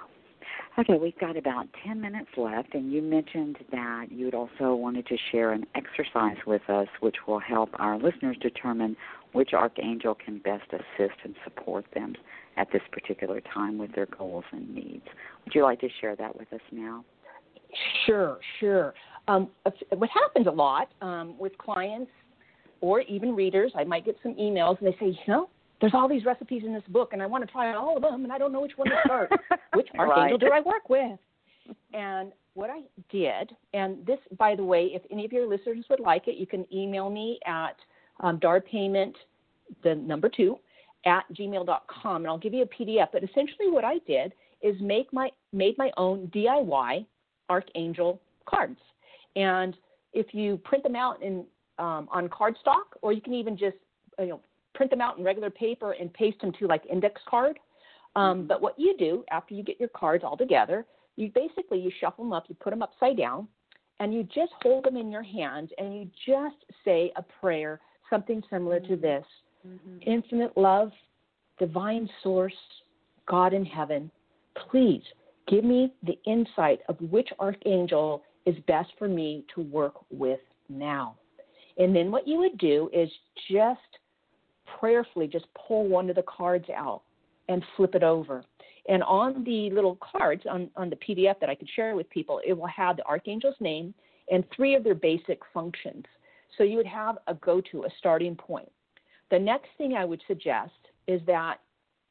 Okay, we've got about ten minutes left, and you mentioned that you'd also wanted to share an exercise with us which will help our listeners determine which archangel can best assist and support them at this particular time with their goals and needs. Would you like to share that with us now? Sure, sure. Um, what happens a lot um, with clients or even readers, I might get some emails, and they say, you know, there's all these recipes in this book, and I want to try all of them, and I don't know which one to start. Which archangel right. do I work with? And what I did, and this, by the way, if any of your listeners would like it, you can email me at um, darpayment, the number two, at gmail dot com, and I'll give you a P D F. But essentially what I did is make my made my own D I Y archangel cards. And if you print them out in um, on cardstock, or you can even just, you know, print them out in regular paper and paste them to like index card. Um, but what you do after you get your cards all together, you basically, you shuffle them up, you put them upside down, and you just hold them in your hand and you just say a prayer, something similar to this. Mm-hmm. Infinite love, divine source, God in heaven, please give me the insight of which archangel is best for me to work with now. And then what you would do is just prayerfully just pull one of the cards out and flip it over. And on the little cards, on, on the P D F that I could share with people, it will have the archangel's name and three of their basic functions. So you would have a go-to, a starting point. The next thing I would suggest is that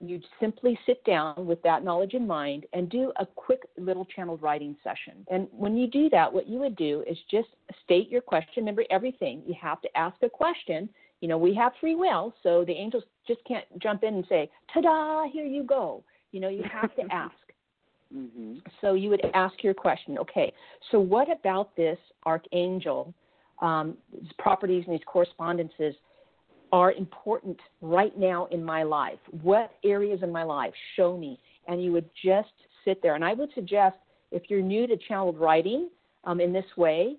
you simply sit down with that knowledge in mind and do a quick little channeled writing session. And when you do that, what you would do is just state your question. Remember everything. You have to ask a question. You know, we have free will, so the angels just can't jump in and say, ta-da, here you go. You know, you have to ask. Mm-hmm. So you would ask your question. Okay, so what about this archangel, um, his properties and these correspondences are important right now in my life? What areas in my life? Show me. And you would just sit there. And I would suggest, if you're new to channeled writing um, in this way,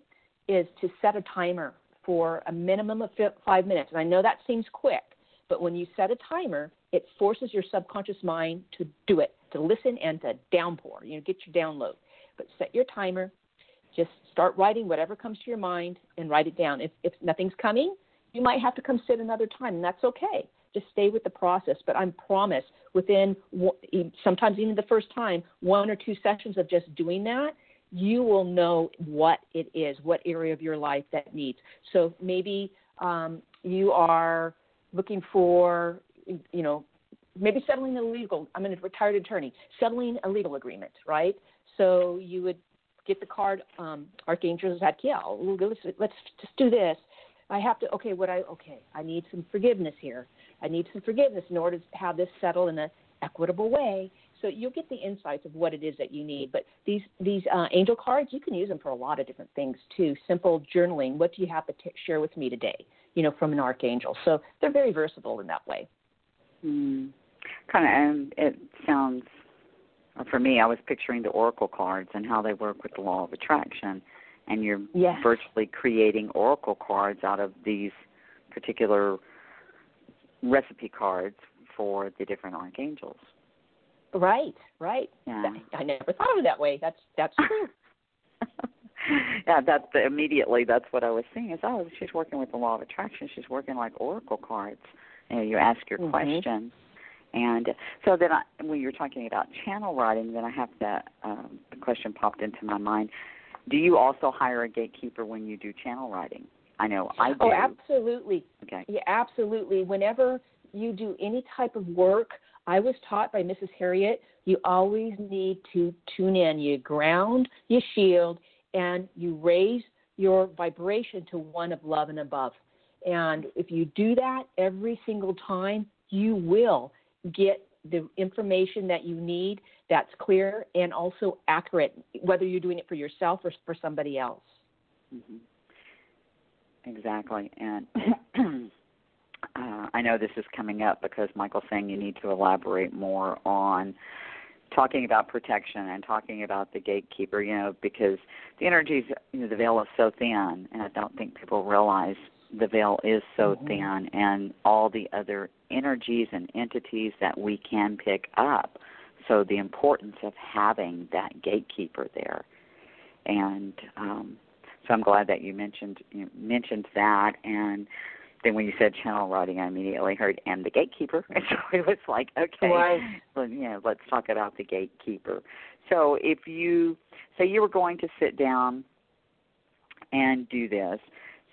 is to set a timer for a minimum of five minutes. And I know that seems quick, but when you set a timer, it forces your subconscious mind to do it, to listen and to downpour, you know, get your download. But set your timer, just start writing whatever comes to your mind and write it down. If, if nothing's coming, you might have to come sit another time, and that's okay. Just stay with the process. But I promise within sometimes even the first time, one or two sessions of just doing that, you will know what it is, what area of your life that needs. So maybe um, you are looking for, you know, maybe settling a legal, I'm a retired attorney, settling a legal agreement, right? So you would get the card, um, Archangel Raziel, let's, let's just do this. I have to, okay, what I, okay, I need some forgiveness here. I need some forgiveness in order to have this settle in an equitable way. So you'll get the insights of what it is that you need. But these, these uh, angel cards, you can use them for a lot of different things too. Simple journaling, what do you have to t- share with me today, you know, from an archangel? So they're very versatile in that way. Hmm. Kind of, um, it sounds, for me, I was picturing the oracle cards and how they work with the law of attraction. And you're yes. virtually creating oracle cards out of these particular recipe cards for the different archangels. Right, right. Yeah. I never thought of it that way. That's that's true. yeah, that's the, immediately that's what I was seeing. Is oh, she's working with the law of attraction. She's working like oracle cards. You know, you ask your mm-hmm. question, and so then I, when you're talking about channel writing, then I have the um, the question popped into my mind. Do you also hire a gatekeeper when you do channel writing? I know I do. Oh, absolutely. Okay. Yeah, absolutely. Whenever you do any type of work, I was taught by Missus Harriet, you always need to tune in. You ground, you shield, and you raise your vibration to one of love and above. And if you do that every single time, you will get the information that you need that's clear and also accurate, whether you're doing it for yourself or for somebody else. Mm-hmm. Exactly. And uh, I know this is coming up because Michael's saying you need to elaborate more on talking about protection and talking about the gatekeeper, you know, because the energies, you know, the veil is so thin, and I don't think people realize the veil is so mm-hmm. thin, and all the other energies and entities that we can pick up. So the importance of having that gatekeeper there. And um, so I'm glad that you mentioned you mentioned that. And then when you said channel writing, I immediately heard, and the gatekeeper. And so it was like, okay, right. Well, you know, let's talk about the gatekeeper. So if you, so you were going to sit down and do this,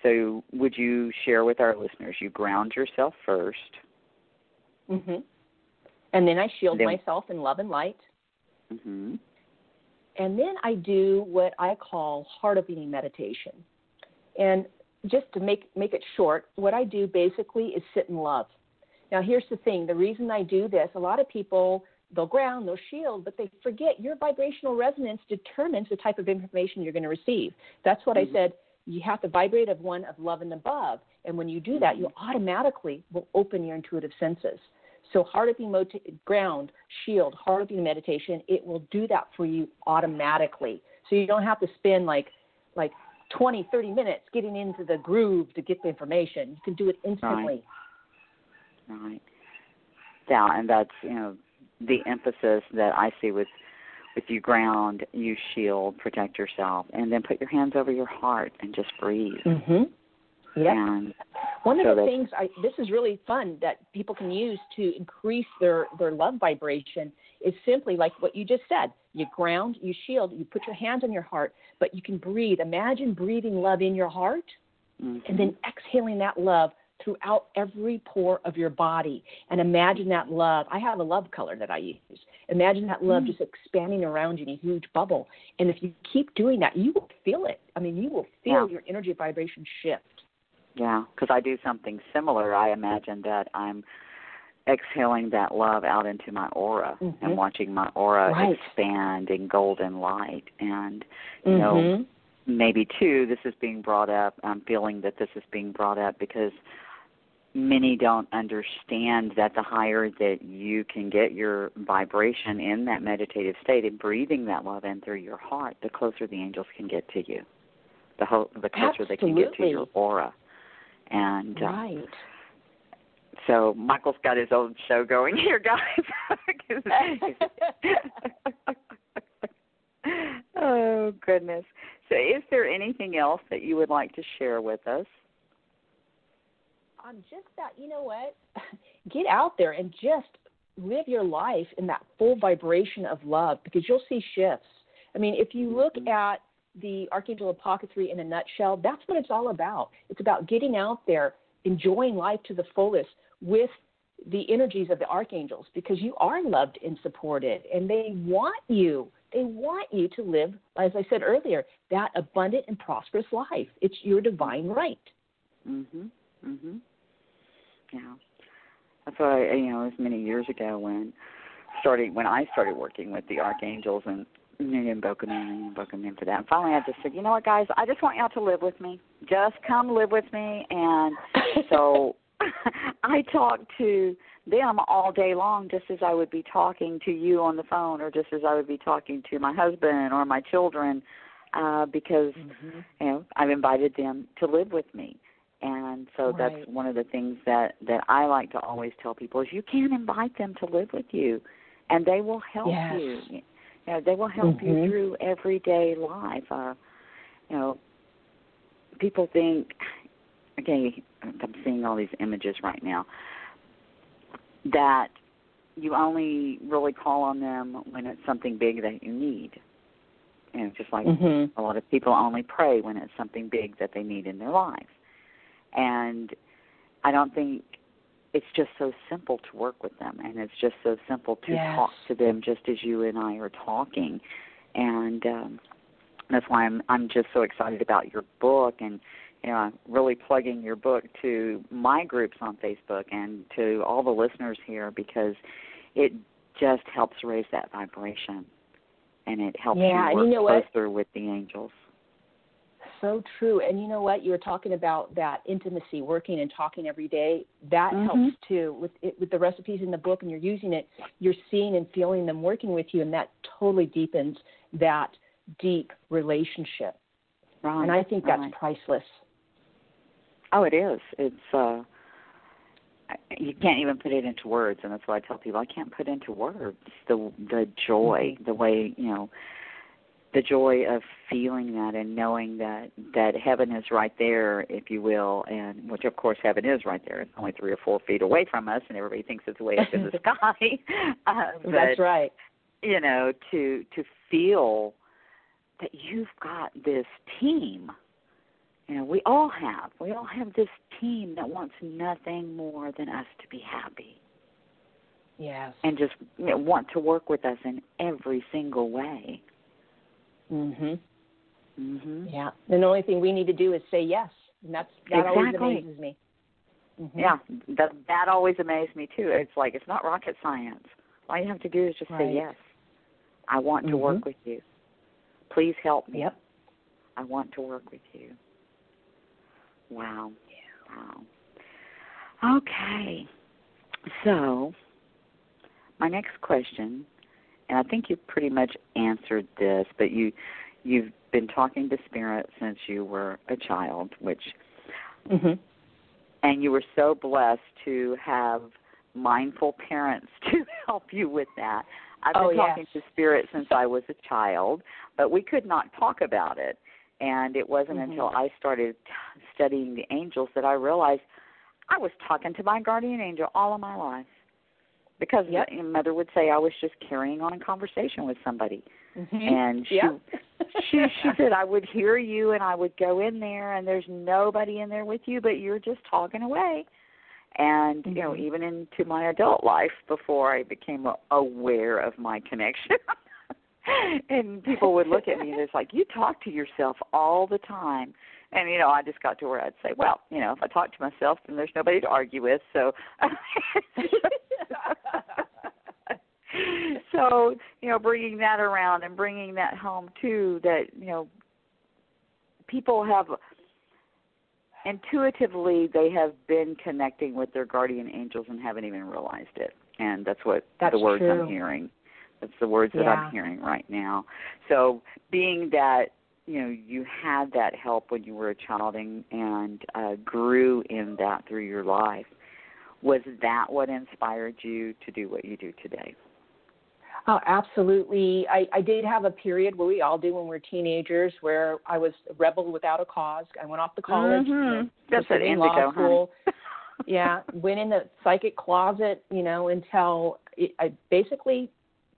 so would you share with our listeners, you ground yourself first. Mm-hmm. And then I shield then, myself in love and light. Mm-hmm. And then I do what I call heart opening meditation. And just to make, make it short, what I do basically is sit in love. Now, here's the thing. The reason I do this, a lot of people, they'll ground, they'll shield, but they forget your vibrational resonance determines the type of information you're going to receive. That's what mm-hmm. I said. You have to vibrate of one of love and above. And when you do that, you automatically will open your intuitive senses. So heart opening moti- ground, shield, heart opening meditation, it will do that for you automatically. So you don't have to spend like like twenty, thirty minutes getting into the groove to get the information. You can do it instantly. Right. Right. Yeah, and that's, you know, the emphasis that I see with with you ground, you shield, protect yourself, and then put your hands over your heart and just breathe. Mm-hmm. Yeah. One so of the things, I, this is really fun, that people can use to increase their, their love vibration is simply like what you just said. You ground, you shield, you put your hands on your heart, but you can breathe. Imagine breathing love in your heart, mm-hmm. and then exhaling that love throughout every pore of your body. And imagine that love. I have a love color that I use. Imagine that love mm. just expanding around you in a huge bubble. And if you keep doing that, you will feel it. I mean, you will feel yeah. your energy vibration shift. Yeah, because I do something similar. I imagine that I'm exhaling that love out into my aura, mm-hmm. and watching my aura right. expand in golden light. And, you mm-hmm. know, maybe, too, this is being brought up. I'm feeling that this is being brought up because many don't understand that the higher that you can get your vibration in that meditative state and breathing that love in through your heart, the closer the angels can get to you, the, ho- the closer Absolutely. They can get to your aura. And uh, right. so Michael's got his own show going here, guys. Oh, goodness. So is there anything else that you would like to share with us? I'm just that, you know what, get out there and just live your life in that full vibration of love, because you'll see shifts. I mean, if you look mm-hmm. at the Archangel Apothecary in a nutshell, that's what it's all about. It's about getting out there, enjoying life to the fullest with the energies of the archangels, because you are loved and supported, and they want you. They want you to live, as I said earlier, that abundant and prosperous life. It's your divine right. Mm-hmm. Mm-hmm. Yeah. That's why, you know, it was many years ago when starting, when I started working with the archangels and and invoking them and invoking them for that. And finally I just said, you know what, guys, I just want y'all to live with me. Just come live with me. And so I talked to them all day long, just as I would be talking to you on the phone, or just as I would be talking to my husband or my children, uh, because mm-hmm. you know, I've invited them to live with me. And so right. that's one of the things that, that I like to always tell people is you can invite them to live with you, and they will help yes. you. You know, they will help mm-hmm. you through everyday life. Uh, you know, people think, okay, I'm seeing all these images right now, that you only really call on them when it's something big that you need. And just like mm-hmm. a lot of people only pray when it's something big that they need in their life. And I don't think it's just so simple to work with them, and it's just so simple to yes. talk to them just as you and I are talking. And um, that's why I'm I'm just so excited about your book, and you know, really plugging your book to my groups on Facebook and to all the listeners here, because it just helps raise that vibration, and it helps yeah, you work you know closer what? With the angels. So true. And you know what? You were talking about that intimacy, working and talking every day. That mm-hmm. helps too. With it, with the recipes in the book, and you're using it, you're seeing and feeling them working with you, and that totally deepens that deep relationship. Right. And I think that's right. priceless. Oh, it is. It's uh, you can't even put it into words, and that's why I tell people I can't put into words the the joy, mm-hmm. the way, you know, the joy of feeling that and knowing that, that heaven is right there, if you will, and which, of course, heaven is right there. It's only three or four feet away from us, and everybody thinks it's way up in the sky. Uh, but, that's right. You know, to to feel that you've got this team. You know, we all have. We all have this team that wants nothing more than us to be happy. Yes. And just, you know, want to work with us in every single way. Mhm. Mhm. Yeah. And the only thing we need to do is say yes, and that's that exactly. always amazes me. Mm-hmm. Yeah, that that always amazes me too. It's like it's not rocket science. All you have to do is just right. say yes. I want mm-hmm. to work with you. Please help me. Yep. I want to work with you. Wow. Yeah. Wow. Okay. So, my next question. And I think you pretty much answered this, but you, you've been talking to Spirit since you were a child, which, mm-hmm. and you were so blessed to have mindful parents to help you with that. I've been oh, talking yes. to Spirit since I was a child, but we could not talk about it. And it wasn't mm-hmm. until I started t- studying the angels that I realized I was talking to my guardian angel all of my life. Because yep. my mother would say I was just carrying on a conversation with somebody. Mm-hmm. And she, yep. she she said, I would hear you and I would go in there and there's nobody in there with you, but you're just talking away. And, mm-hmm. you know, even into my adult life before I became aware of my connection. And people would look at me and it's like, you talk to yourself all the time. And, you know, I just got to where I'd say, well, you know, if I talk to myself, then there's nobody to argue with. So, so you know, bringing that around and bringing that home, too, that, you know, people have intuitively they have been connecting with their guardian angels and haven't even realized it. And that's what that's the words true. I'm hearing. That's the words yeah. that I'm hearing right now. So being that, you know, you had that help when you were a child and, and uh, grew in that through your life, was that what inspired you to do what you do today? Oh, absolutely. I, I did have a period where we all do when we're teenagers where I was a rebel without a cause. I went off to college. Mm-hmm. That's an indigo, school. Yeah, went in the psychic closet, you know, until it, I basically –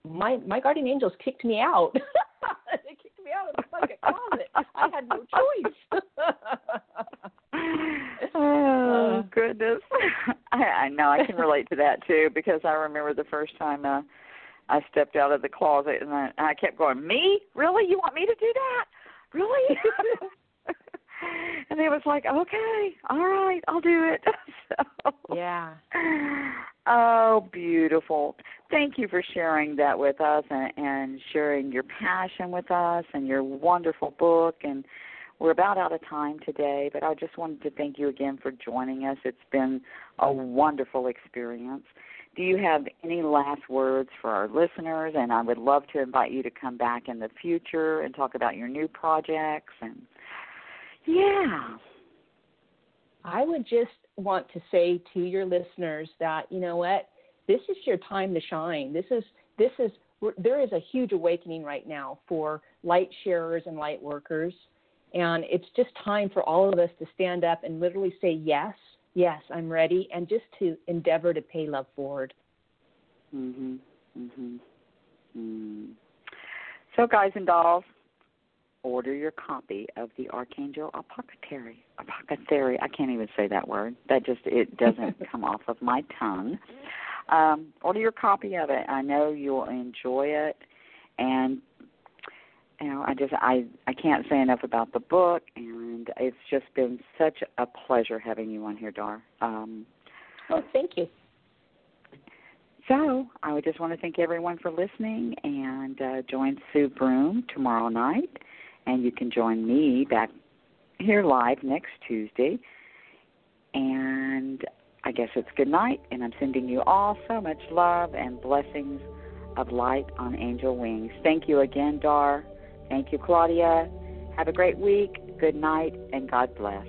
My my guardian angels kicked me out. They kicked me out of the fucking closet. I had no choice. Oh, goodness. I, I know I can relate to that, too, because I remember the first time uh, I stepped out of the closet, and I, I kept going, me? Really? You want me to do that? Really? And they was like, okay, all right, I'll do it. So, yeah. Oh, beautiful. Thank you for sharing that with us and, and sharing your passion with us and your wonderful book. And we're about out of time today, but I just wanted to thank you again for joining us. It's been a wonderful experience. Do you have any last words for our listeners? And I would love to invite you to come back in the future and talk about your new projects and... Yeah. I would just want to say to your listeners that, you know what, this is your time to shine. This is, this is, there is a huge awakening right now for light sharers and light workers. And it's just time for all of us to stand up and literally say, yes, yes, I'm ready. And just to endeavor to pay love forward. Mm-hmm. Mm-hmm. Mm. So guys and dolls, order your copy of the Archangel Apothecary. Apothecary, I can't even say that word. That just, it doesn't come off of my tongue. Um, order your copy of it. I know you'll enjoy it. And, you know, I just, I, I can't say enough about the book. And it's just been such a pleasure having you on here, Dar. Um, oh, thank you. So I would just want to thank everyone for listening and uh, join Sue Broom tomorrow night. And you can join me back here live next Tuesday. And I guess it's good night. And I'm sending you all so much love and blessings of light on angel wings. Thank you again, Dar. Thank you, Claudia. Have a great week. Good night, and God bless.